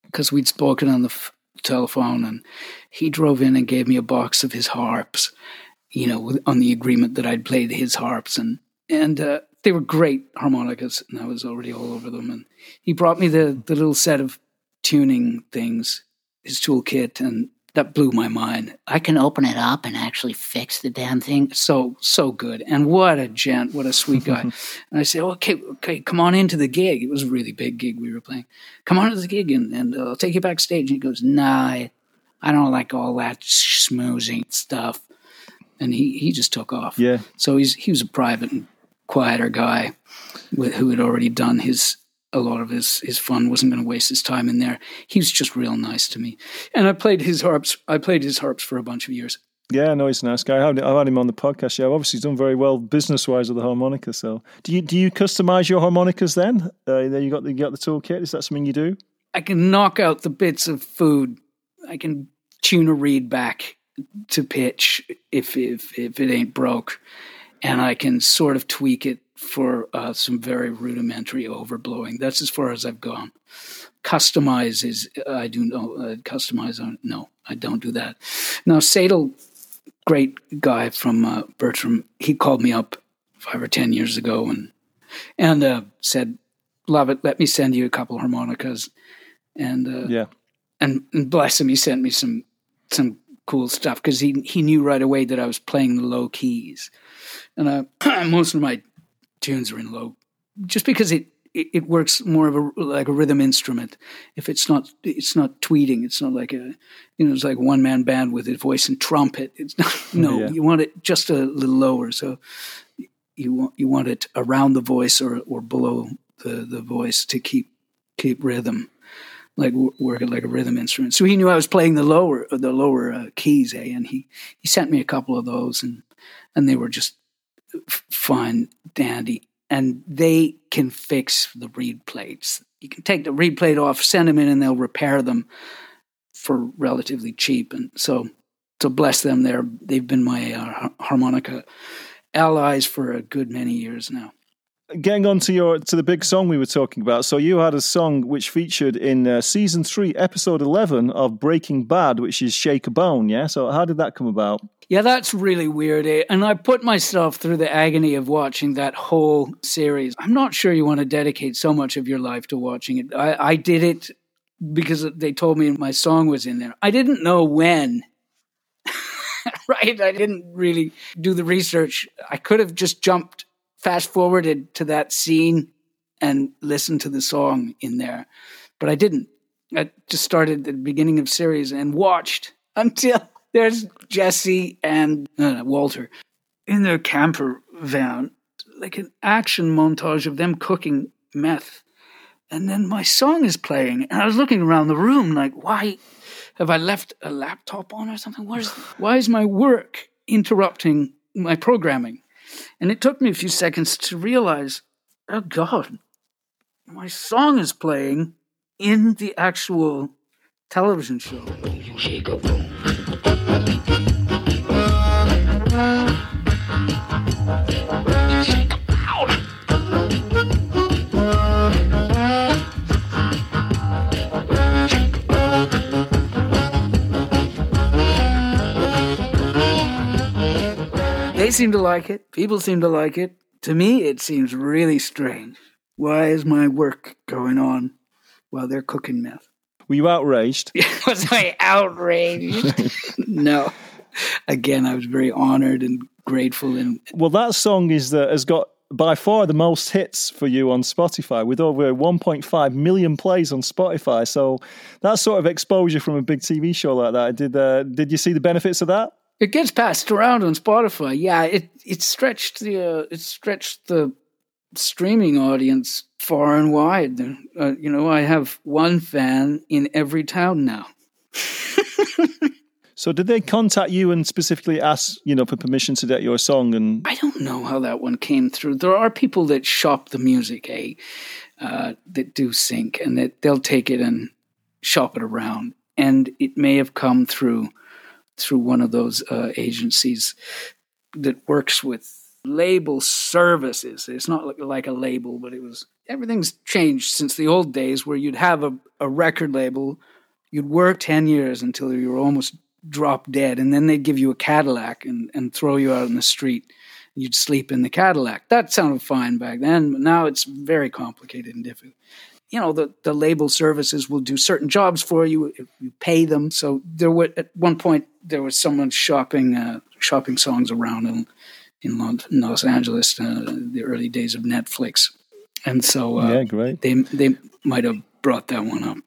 because we'd spoken on the f- telephone, and he drove in and gave me a box of his harps. You know, with, on the agreement that I'd played his harps, and and. Uh, They were great harmonicas, and I was already all over them. And he brought me the, the little set of tuning things, his toolkit, and that blew my mind. I can open it up and actually fix the damn thing. So, so good. And what a gent, what a sweet guy. And I said, okay, okay, come on into the gig. It was a really big gig we were playing. Come on to the gig, and, and I'll take you backstage. And he goes, nah, I, I don't like all that schmoozing stuff. And he, he just took off. Yeah. So he's he was a private and quieter guy with, who had already done his a lot of his his fun, wasn't going to waste his time in there. He was just real nice to me, and I played his harps. I played his harps for a bunch of years. Yeah, no, he's a nice guy. I've had him on the podcast. Yeah, obviously he's done very well business wise with the harmonica. So, do you do you customize your harmonicas then? Uh, then you got the, you got the toolkit. Is that something you do? I can knock out the bits of food. I can tune a reed back to pitch if if if it ain't broke. And I can sort of tweak it for uh, some very rudimentary overblowing. That's as far as I've gone. Customize is, I do know, uh, customize, on, no, I don't do that. Now, Seydel, great guy from uh, Bertram, he called me up five or ten years ago and and uh, said, love it, let me send you a couple harmonicas. And, uh, yeah. and and bless him, he sent me some some cool stuff because he, he knew right away that I was playing the low keys. And I, most of my tunes are in low, just because it, it, it works more of a like a rhythm instrument. If it's not it's not tweeting, it's not like a you know it's like one man band with a voice and trumpet. It's not no, yeah. You want it just a little lower. So you want you want it around the voice or, or below the, the voice to keep keep rhythm, like work it like a rhythm instrument. So he knew I was playing the lower the lower uh, keys, eh? And he he sent me a couple of those, and and they were just fine, dandy, and they can fix the reed plates. You can take the reed plate off, send them in, and they'll repair them for relatively cheap. And so, so bless them, they're they've been my uh, harmonica allies for a good many years now. Getting on to your to the big song we were talking about. So you had a song which featured in uh, season three, episode eleven of Breaking Bad, which is Shake a Bone. Yeah. So how did that come about? Yeah, that's really weird, eh? And I put myself through the agony of watching that whole series. I'm not sure you want to dedicate so much of your life to watching it. I, I did it because they told me my song was in there. I didn't know when. Right? I didn't really do the research. I could have just jumped, fast forwarded to that scene and listened to the song in there. But I didn't. I just started at the beginning of series and watched until there's Jesse and uh, Walter in their camper van, like an action montage of them cooking meth. And then my song is playing. And I was looking around the room like, why have I left a laptop on or something? Where's, why is my work interrupting my programming? And it took me a few seconds to realize, oh, God, my song is playing in the actual television show. Shake a boom. Shake a boom. They seem to like it. People seem to like it. To me, it seems really strange. Why is my work going on while they're cooking meth? Were you outraged? Was I outraged? No. Again, I was very honored and grateful. And well, that song is the, has got by far the most hits for you on Spotify, with over one point five million plays on Spotify. So that sort of exposure from a big T V show like that, did uh, did you see the benefits of that? It gets passed around on Spotify. Yeah, it it stretched the uh, it stretched the streaming audience far and wide. Uh, you know, I have one fan in every town now. So did they contact you and specifically ask, you know, for permission to get your song? And I don't know how that one came through. There are people that shop the music, eh, uh, that do sync, and that they'll take it and shop it around. And it may have come through through one of those uh, agencies that works with label services. It's not like, like a label, but it was everything's changed since the old days where you'd have a, a record label, you'd work ten years until you were almost drop dead, and then they'd give you a Cadillac and, and throw you out on the street. You'd sleep in the Cadillac. That sounded fine back then, but now it's very complicated and difficult. You know, the, the label services will do certain jobs for you. You pay them. So there were, at one point, there was someone shopping uh, shopping songs around in, in Los Angeles, uh, the early days of Netflix. And so uh, yeah, great. they they might have brought that one up.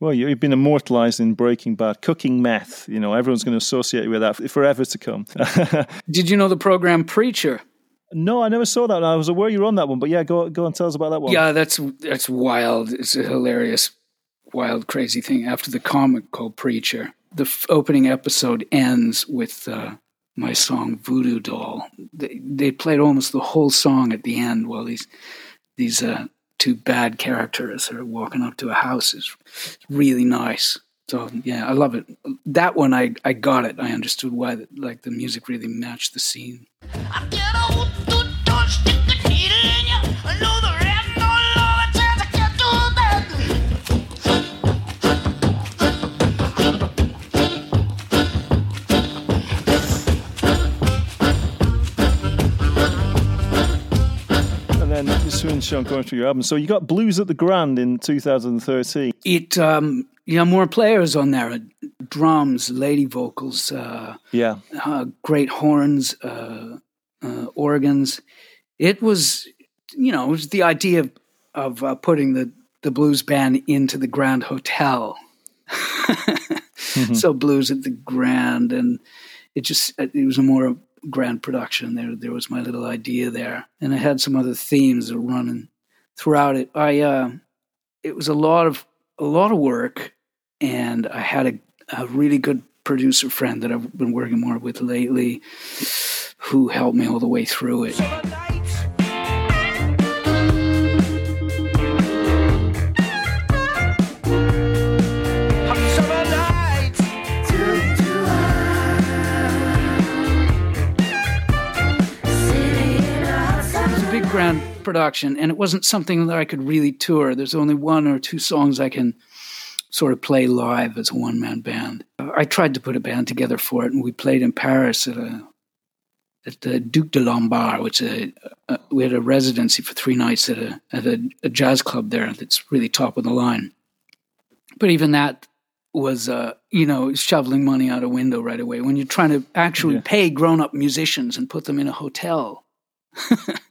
Well, you've been immortalized in Breaking Bad, cooking meth. You know, everyone's going to associate you with that forever to come. Did you know the program Preacher? No, I never saw that. I was aware you were on that one, but yeah, go go and tell us about that one. Yeah, that's that's wild. It's a hilarious, wild, crazy thing. After the comic called Preacher, the f- opening episode ends with uh, my song Voodoo Doll. They, they played almost the whole song at the end while these these. Uh, two bad characters are walking up to a house. Is really nice. So yeah, I love it. That one, I, I got it. I understood why the, like the music really matched the scene. Sean, going through your album, so you got Blues at the Grand in two thousand thirteen. It, um, yeah, more players on there: drums, lady vocals, uh, yeah, uh, great horns, uh, uh, organs. It was, you know, it was the idea of, of uh, putting the the blues band into the Grand Hotel. mm-hmm. So Blues at the Grand, and it just it was a more grand production. There there was my little idea there. And I had some other themes that were running throughout it. I uh, it was a lot of a lot of work, and I had a, a really good producer friend that I've been working more with lately who helped me all the way through it. Grand production, and it wasn't something that I could really tour. There's only one or two songs I can sort of play live as a one-man band. Uh, I tried to put a band together for it, and we played in Paris at a at the Duc de Lombard, which a, a, we had a residency for three nights at a at a, a jazz club there that's really top of the line. But even that was, uh, you know, shoveling money out a window right away. When you're trying to actually yeah. pay grown-up musicians and put them in a hotel.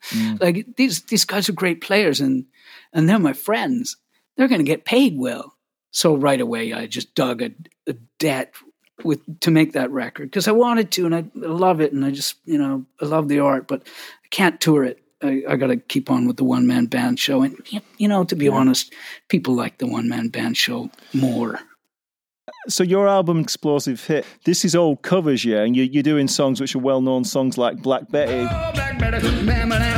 mm. Like these these guys are great players, and and they're my friends. They're going to get paid well. So right away, I just dug a, a debt with to make that record because I wanted to, and I love it, and I just you know I love the art, but I can't tour it. I, I got to keep on with the one man band show, and you know to be yeah. honest, people like the one man band show more. So your album Explosive Hit, this is all covers, yeah, and you, you're doing songs which are well-known songs like Black Betty. Oh, Black Betty. Bam, bam, bam.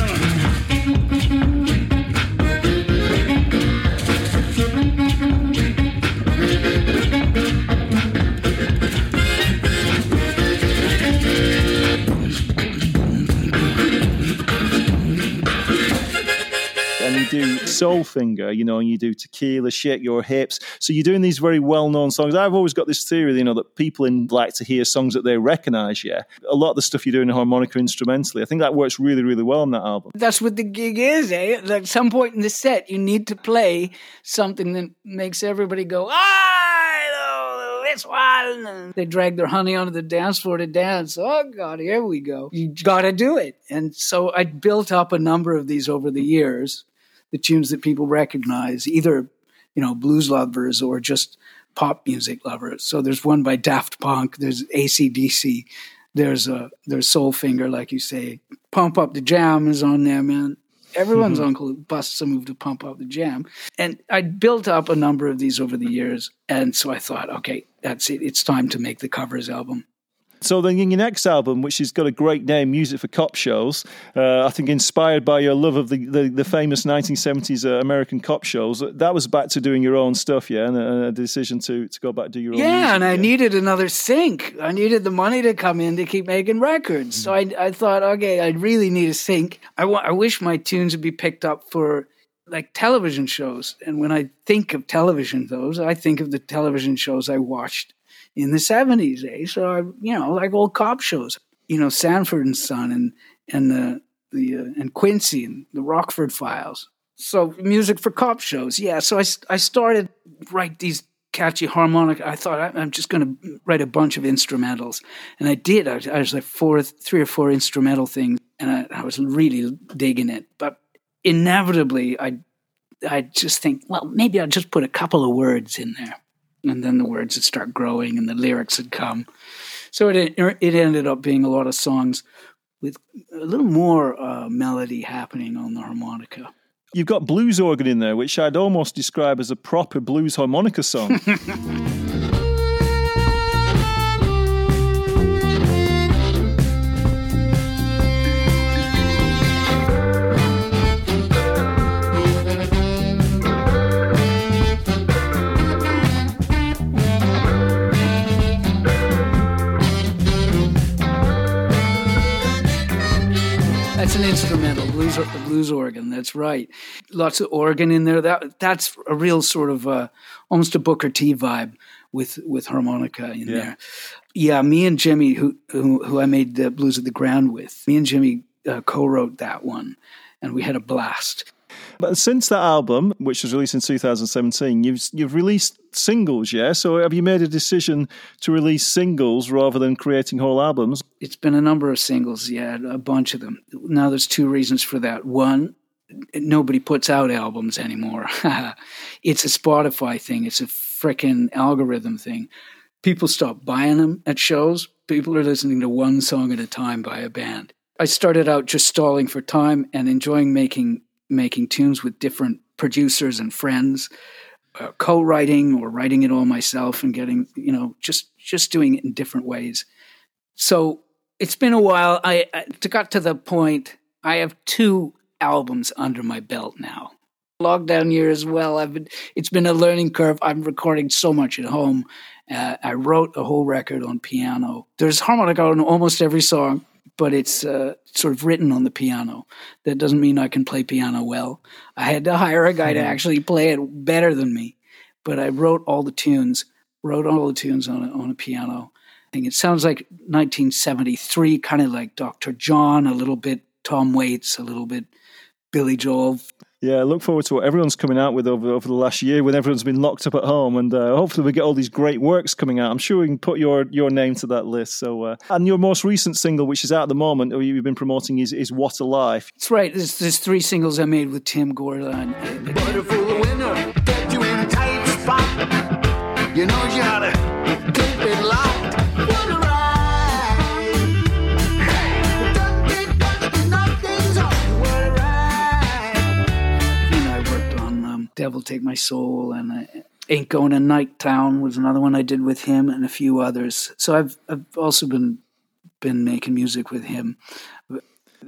And do Soul Finger, you know, and you do Tequila, Shake Your Hips. So you're doing these very well-known songs. I've always got this theory, you know, that people in, like to hear songs that they recognise, yeah. A lot of the stuff you're doing harmonica instrumentally, I think that works really, really well on that album. That's what the gig is, eh? At some point in the set, you need to play something that makes everybody go, ah! It's wild. And they drag their honey onto the dance floor to dance. Oh, God, here we go. You got to do it. And so I built up a number of these over the years, the tunes that people recognize, either, you know, blues lovers or just pop music lovers. So there's one by Daft Punk. There's A C D C. There's, a, there's Soul Finger, like you say. Pump Up the Jam is on there, man. Everyone's mm-hmm. uncle busts a move to Pump Up the Jam. And I built up a number of these over the years. And so I thought, okay, that's it. It's time to make the covers album. So then in your next album, which has got a great name, Music for Cop Shows, uh, I think inspired by your love of the, the, the famous nineteen seventies uh, American cop shows, that was back to doing your own stuff, yeah? And a, a decision to, to go back and do your own music. Yeah, and I yeah. needed another sink. I needed the money to come in to keep making records. So I, I thought, okay, I really need a sink. I, wa- I wish my tunes would be picked up for, like, television shows. And when I think of television shows, I think of the television shows I watched in the seventies, eh? So, I, you know, like old cop shows, you know, Sanford and Son and and the the uh, and Quincy and the Rockford Files. So, music for cop shows, yeah. So I, I started write these catchy harmonic. I thought I, I'm just going to write a bunch of instrumentals, and I did. I, I was like four, three or four instrumental things, and I, I was really digging it. But inevitably, I I just think, well, maybe I'll just put a couple of words in there. And then the words would start growing and the lyrics would come. So it it ended up being a lot of songs with a little more uh, melody happening on the harmonica. You've got blues organ in there, which I'd almost describe as a proper blues harmonica song. An instrumental blues, or, blues organ. That's right. Lots of organ in there. That that's a real sort of uh, almost a Booker T vibe with with harmonica in yeah. there. Yeah, me and Jimmy, who, who who I made the Blues at the Ground with, me and Jimmy uh, co-wrote that one, and we had a blast. But since that album, which was released in two thousand seventeen, you've you've released singles, yeah? So have you made a decision to release singles rather than creating whole albums? It's been a number of singles, yeah, a bunch of them. Now there's two reasons for that. One, nobody puts out albums anymore. It's a Spotify thing. It's a frickin' algorithm thing. People stop buying them at shows. People are listening to one song at a time by a band. I started out just stalling for time and enjoying making making tunes with different producers and friends, uh, co-writing or writing it all myself and getting, you know, just, just doing it in different ways. So it's been a while. I, I to got to the point, I have two albums under my belt now. Lockdown year as well. I've been, it's been a learning curve. I'm recording so much at home. Uh, I wrote a whole record on piano. There's harmonica on almost every song, but it's uh, sort of written on the piano. That doesn't mean I can play piano well. I had to hire a guy to actually play it better than me. But I wrote all the tunes, wrote all the tunes on a, on a piano. I think it sounds like nineteen seventy-three, kind of like Doctor John, a little bit Tom Waits, a little bit Billy Joel. Yeah, I look forward to what everyone's coming out with over, over the last year when everyone's been locked up at home, and uh, hopefully we get all these great works coming out. I'm sure we can put your, your name to that list. So, uh, and your most recent single, which is out at the moment, or you've been promoting, is, is What a Life. That's right. There's, there's three singles I made with Tim Gorlan. Wonderful winner, get you in a tight spot. You know you gotta keep it locked. What a life. Devil Take My Soul, and uh, Ain't Going to Nighttown was another one I did with him, and a few others. So I've I've also been been making music with him.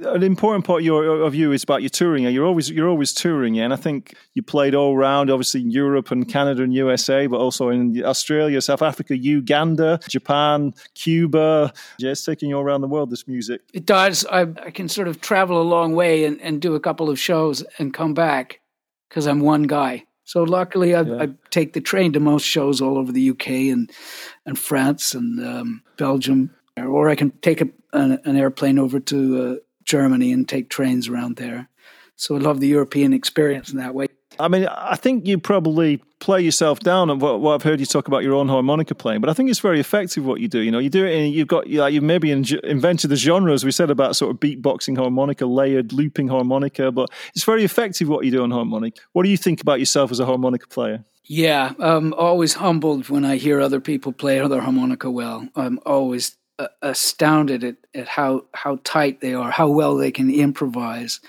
An important part of, your, of you is about your touring. You're always you're always touring, yeah? And I think you played all around, obviously in Europe and Canada and U S A, but also in Australia, South Africa, Uganda, Japan, Cuba. Yeah, it's taking you all around the world, this music. It does. I, I can sort of travel a long way and, and do a couple of shows and come back. because I'm one guy. So luckily, I, yeah. I take the train to most shows all over the U K and and France and um, Belgium, or I can take a, an, an airplane over to uh, Germany and take trains around there. So I love the European experience in that way. I mean, I think you probably play yourself down on what, what I've heard you talk about your own harmonica playing, but I think it's very effective what you do. You know, you do it and you've got, you know, you've maybe in, invented the genre, as we said, about sort of beatboxing harmonica, layered looping harmonica, but it's very effective what you do on harmonica. What do you think about yourself as a harmonica player? Yeah, I'm always humbled when I hear other people play other harmonica well. I'm always uh, astounded at, at how, how tight they are, how well they can improvise,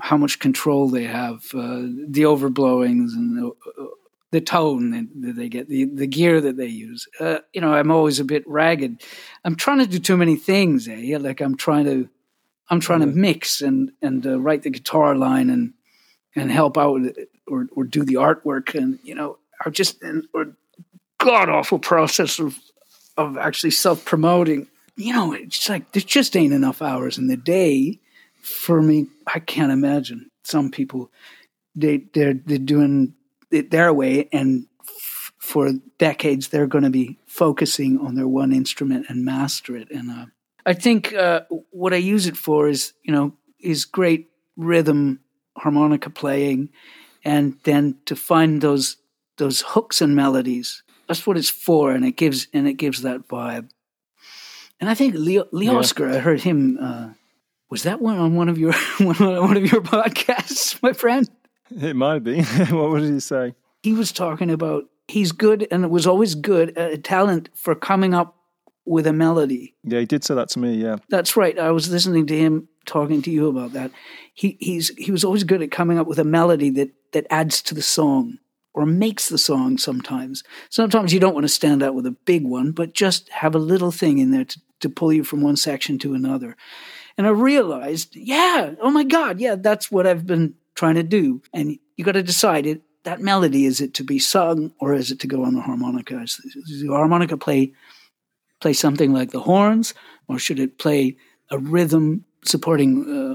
how much control they have, uh, the overblowings and the, uh, the tone that they get, the, the gear that they use. Uh, you know, I'm always a bit ragged. I'm trying to do too many things, eh? Like I'm trying to, I'm trying to mix and and uh, write the guitar line and and help out or or do the artwork and you know, I'm just in a god awful process of of actually self promoting. You know, it's like there just ain't enough hours in the day. For me, I can't imagine. Some people, they, they're, they're doing it their way, and f- for decades they're going to be focusing on their one instrument and master it. And uh, I think uh, what I use it for is, you know, is great rhythm, harmonica playing, and then to find those those hooks and melodies. That's what it's for, and it gives and it gives that vibe. And I think Lee, Lee yeah. Oscar, I heard him. Uh, Was that one on one of your one of your podcasts, my friend? It might be. What would he say? He was talking about he's good, and it was always good a uh, talent for coming up with a melody. Yeah, he did say that to me. Yeah, that's right. I was listening to him talking to you about that. He he's he was always good at coming up with a melody that that adds to the song or makes the song. Sometimes, sometimes you don't want to stand out with a big one, but just have a little thing in there to, to pull you from one section to another. And I realized, yeah, oh my God, yeah, that's what I've been trying to do. And you got to decide it. That melody, is it to be sung or is it to go on the harmonica? Is, is the harmonica play play something like the horns, or should it play a rhythm supporting uh,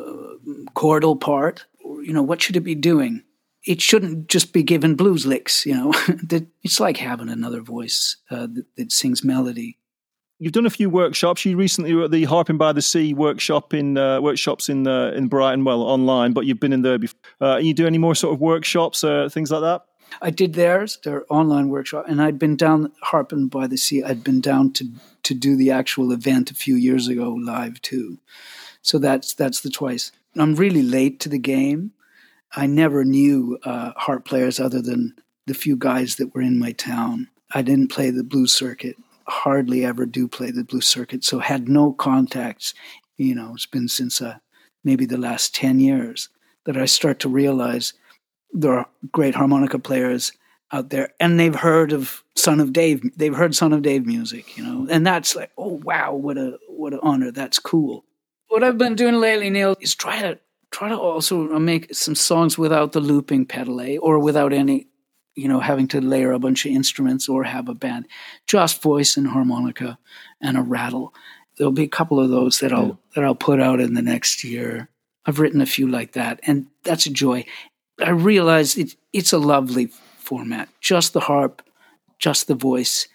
chordal part? Or, you know, what should it be doing? It shouldn't just be given blues licks. You know, it's like having another voice uh, that, that sings melody. You've done a few workshops. You recently were at the Harping by the Sea workshop in uh, workshops in uh, in Brighton, well, online, but you've been in there before. Uh, you do any more sort of workshops, uh, things like that? I did theirs, their online workshop, and I'd been down Harping by the Sea. I'd been down to to do the actual event a few years ago live too. So that's that's the twice. I'm really late to the game. I never knew uh, harp players other than the few guys that were in my town. I didn't play the blues circuit. Hardly ever do play the blues circuit, so had no contacts. You know, it's been since uh, maybe the last ten years that I start to realize there are great harmonica players out there, and they've heard of Son of Dave. They've heard Son of Dave music, you know, and that's like, oh wow, what a what an honor. That's cool. What I've been doing lately, Neil, is try to try to also make some songs without the looping pedal, eh? Or without any. You know, having to layer a bunch of instruments or have a band, just voice and harmonica and a rattle. There'll be a couple of those that I'll that I'll put out in the next year. I've written a few like that, and that's a joy. I realize it, it's a lovely format, just the harp, just the voice,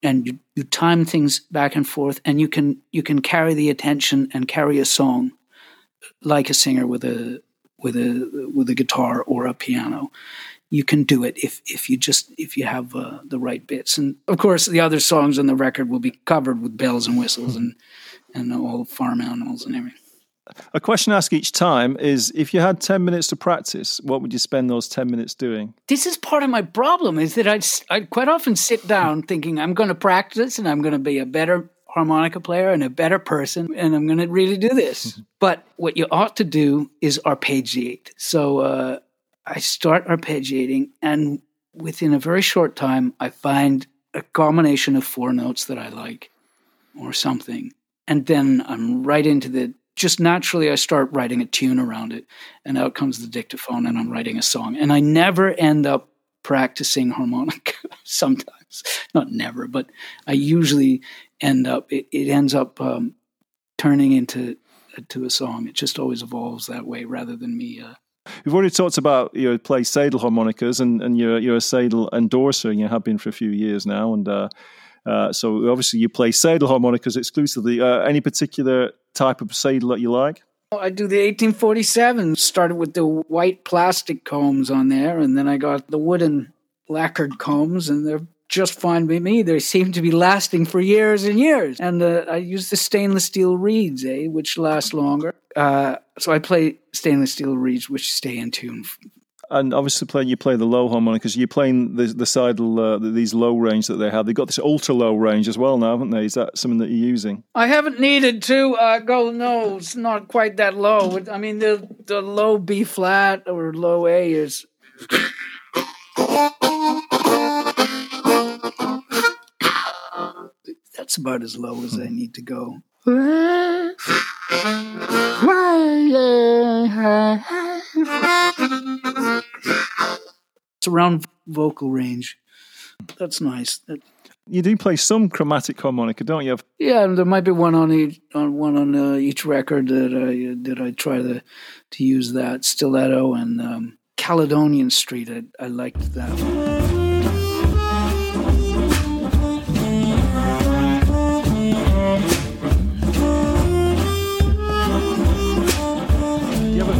and you, you time things back and forth, and you can you can carry the attention and carry a song like a singer with a with a with a guitar or a piano. You can do it if if you just if you have uh, the right bits, and of course the other songs on the record will be covered with bells and whistles and and all farm animals and everything. A question I ask each time is: if you had ten minutes to practice, what would you spend those ten minutes doing? This is part of my problem: is that I'd I'd quite often sit down thinking I'm going to practice and I'm going to be a better harmonica player and a better person, and I'm going to really do this. But what you ought to do is arpeggiate. So. Uh, I start arpeggiating, and within a very short time, I find a combination of four notes that I like or something. And then I'm right into the, just naturally I start writing a tune around it, and out comes the dictaphone and I'm writing a song. And I never end up practicing harmonica sometimes, not never, but I usually end up, it, it ends up um, turning into, uh, to a song. It just always evolves that way rather than me uh, We've already talked about you know, play Seydel harmonicas, and, and you're you're a Seydel endorser, and you have been for a few years now. And uh, uh, so obviously you play Seydel harmonicas exclusively. Uh, any particular type of Seydel that you like? Well, I do the eighteen forty-seven. Started with the white plastic combs on there, and then I got the wooden lacquered combs, and they're just fine by me. They seem to be lasting for years and years. And uh, I use the stainless steel reeds, eh, which last longer. Uh, so I play stainless steel reeds, which stay in tune. And obviously, playing you play the low harmonicas. You're playing the the Seydel, uh, these low range that they have. They've got this ultra low range as well now, haven't they? Is that something that you're using? I haven't needed to uh, go. No, it's not quite that low. I mean, the the low B flat or low A is. That's about as low as I need to go. It's around vocal range. That's nice. That, you do play some chromatic harmonica, don't you? Yeah, there might be one on each on one on uh, each record that I that I try to to use that stiletto and um, Caledonian Street. I, I liked that one.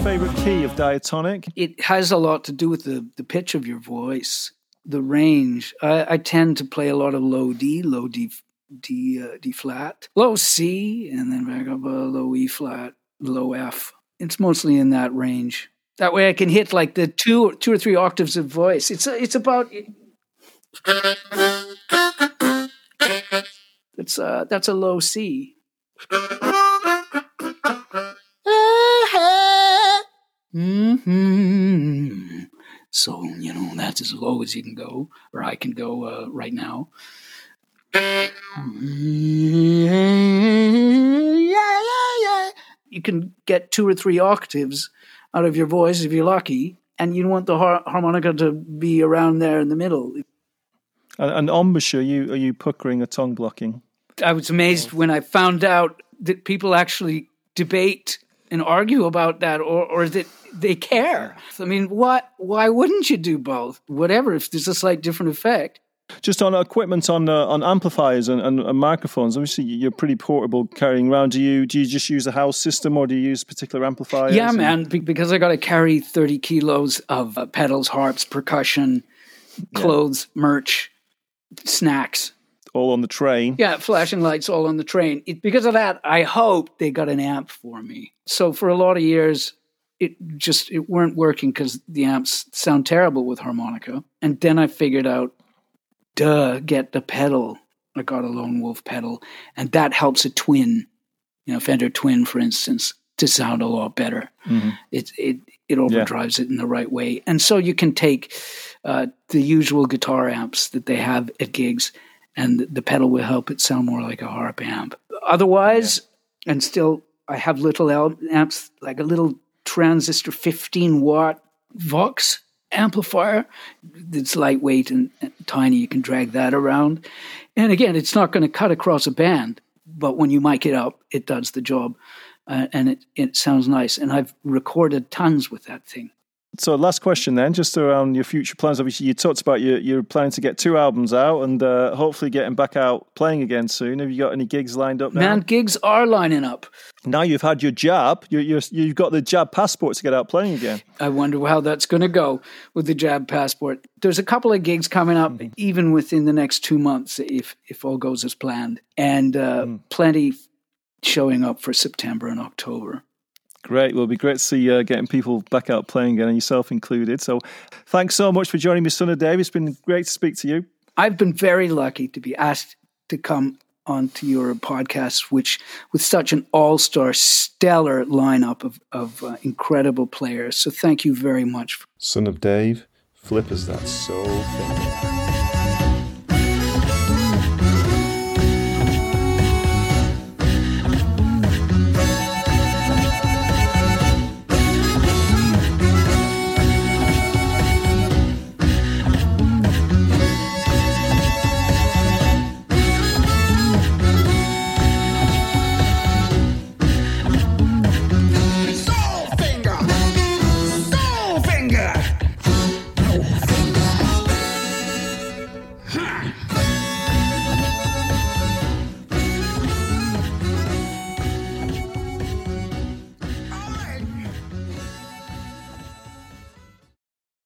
Favorite key of diatonic? It has a lot to do with the, the pitch of your voice, the range. I, I tend to play a lot of low D, low D, D, uh, D flat, low C, and then back up a low E flat, low F. It's mostly in that range. That way, I can hit like the two or two or three octaves of voice. It's it's about. It's uh that's a low C. Mm-hmm. So, you know, that's as low as you can go, or I can go uh, right now. You can get two or three octaves out of your voice if you're lucky, and you want the har- harmonica to be around there in the middle. And, and embouchure, you, are you puckering or tongue blocking? I was amazed when I found out that people actually debate and argue about that, or, or that they care. I mean, what? Why wouldn't you do both? Whatever, if there's a slight different effect. Just on equipment, on uh, on amplifiers and, and, and microphones. Obviously, you're pretty portable carrying around. Do you do you just use a house system, or do you use particular amplifiers? Yeah, man, and- because I got to carry thirty kilos of uh, pedals, harps, percussion, clothes, yeah. merch, snacks. All on the train. Yeah, flashing lights all on the train. It, because of that, I hope they got an amp for me. So for a lot of years, it just it weren't working because the amps sound terrible with harmonica. And then I figured out, duh, get the pedal. I got a Lone Wolf pedal, and that helps a twin, you know, Fender Twin, for instance, to sound a lot better. Mm-hmm. It it it overdrives yeah. it in the right way. And so you can take uh, the usual guitar amps that they have at gigs, and the pedal will help it sound more like a harp amp. Otherwise, yeah. and still, I have little amps, like a little transistor fifteen watt Vox amplifier. It's lightweight and tiny. You can drag that around. And again, it's not going to cut across a band, but when you mic it up, it does the job. Uh, and it, it sounds nice. And I've recorded tons with that thing. So last question then, just around your future plans. Obviously, you talked about you're, you're planning to get two albums out and uh, hopefully getting back out playing again soon. Have you got any gigs lined up now? Man, gigs are lining up. Now you've had your jab. You're, you're, you've got the jab passport to get out playing again. I wonder how that's going to go with the jab passport. There's a couple of gigs coming up, mm-hmm. even within the next two months, if, if all goes as planned. And uh, mm. plenty showing up for September and October. Great. Well, it'll be great to see uh, getting people back out playing again, and yourself included. So thanks so much for joining me, Son of Dave. It's been great to speak to you. I've been very lucky to be asked to come onto your podcast, which with such an all-star stellar lineup of, of uh, incredible players. So thank you very much. Son of Dave, flippers, that's so thin.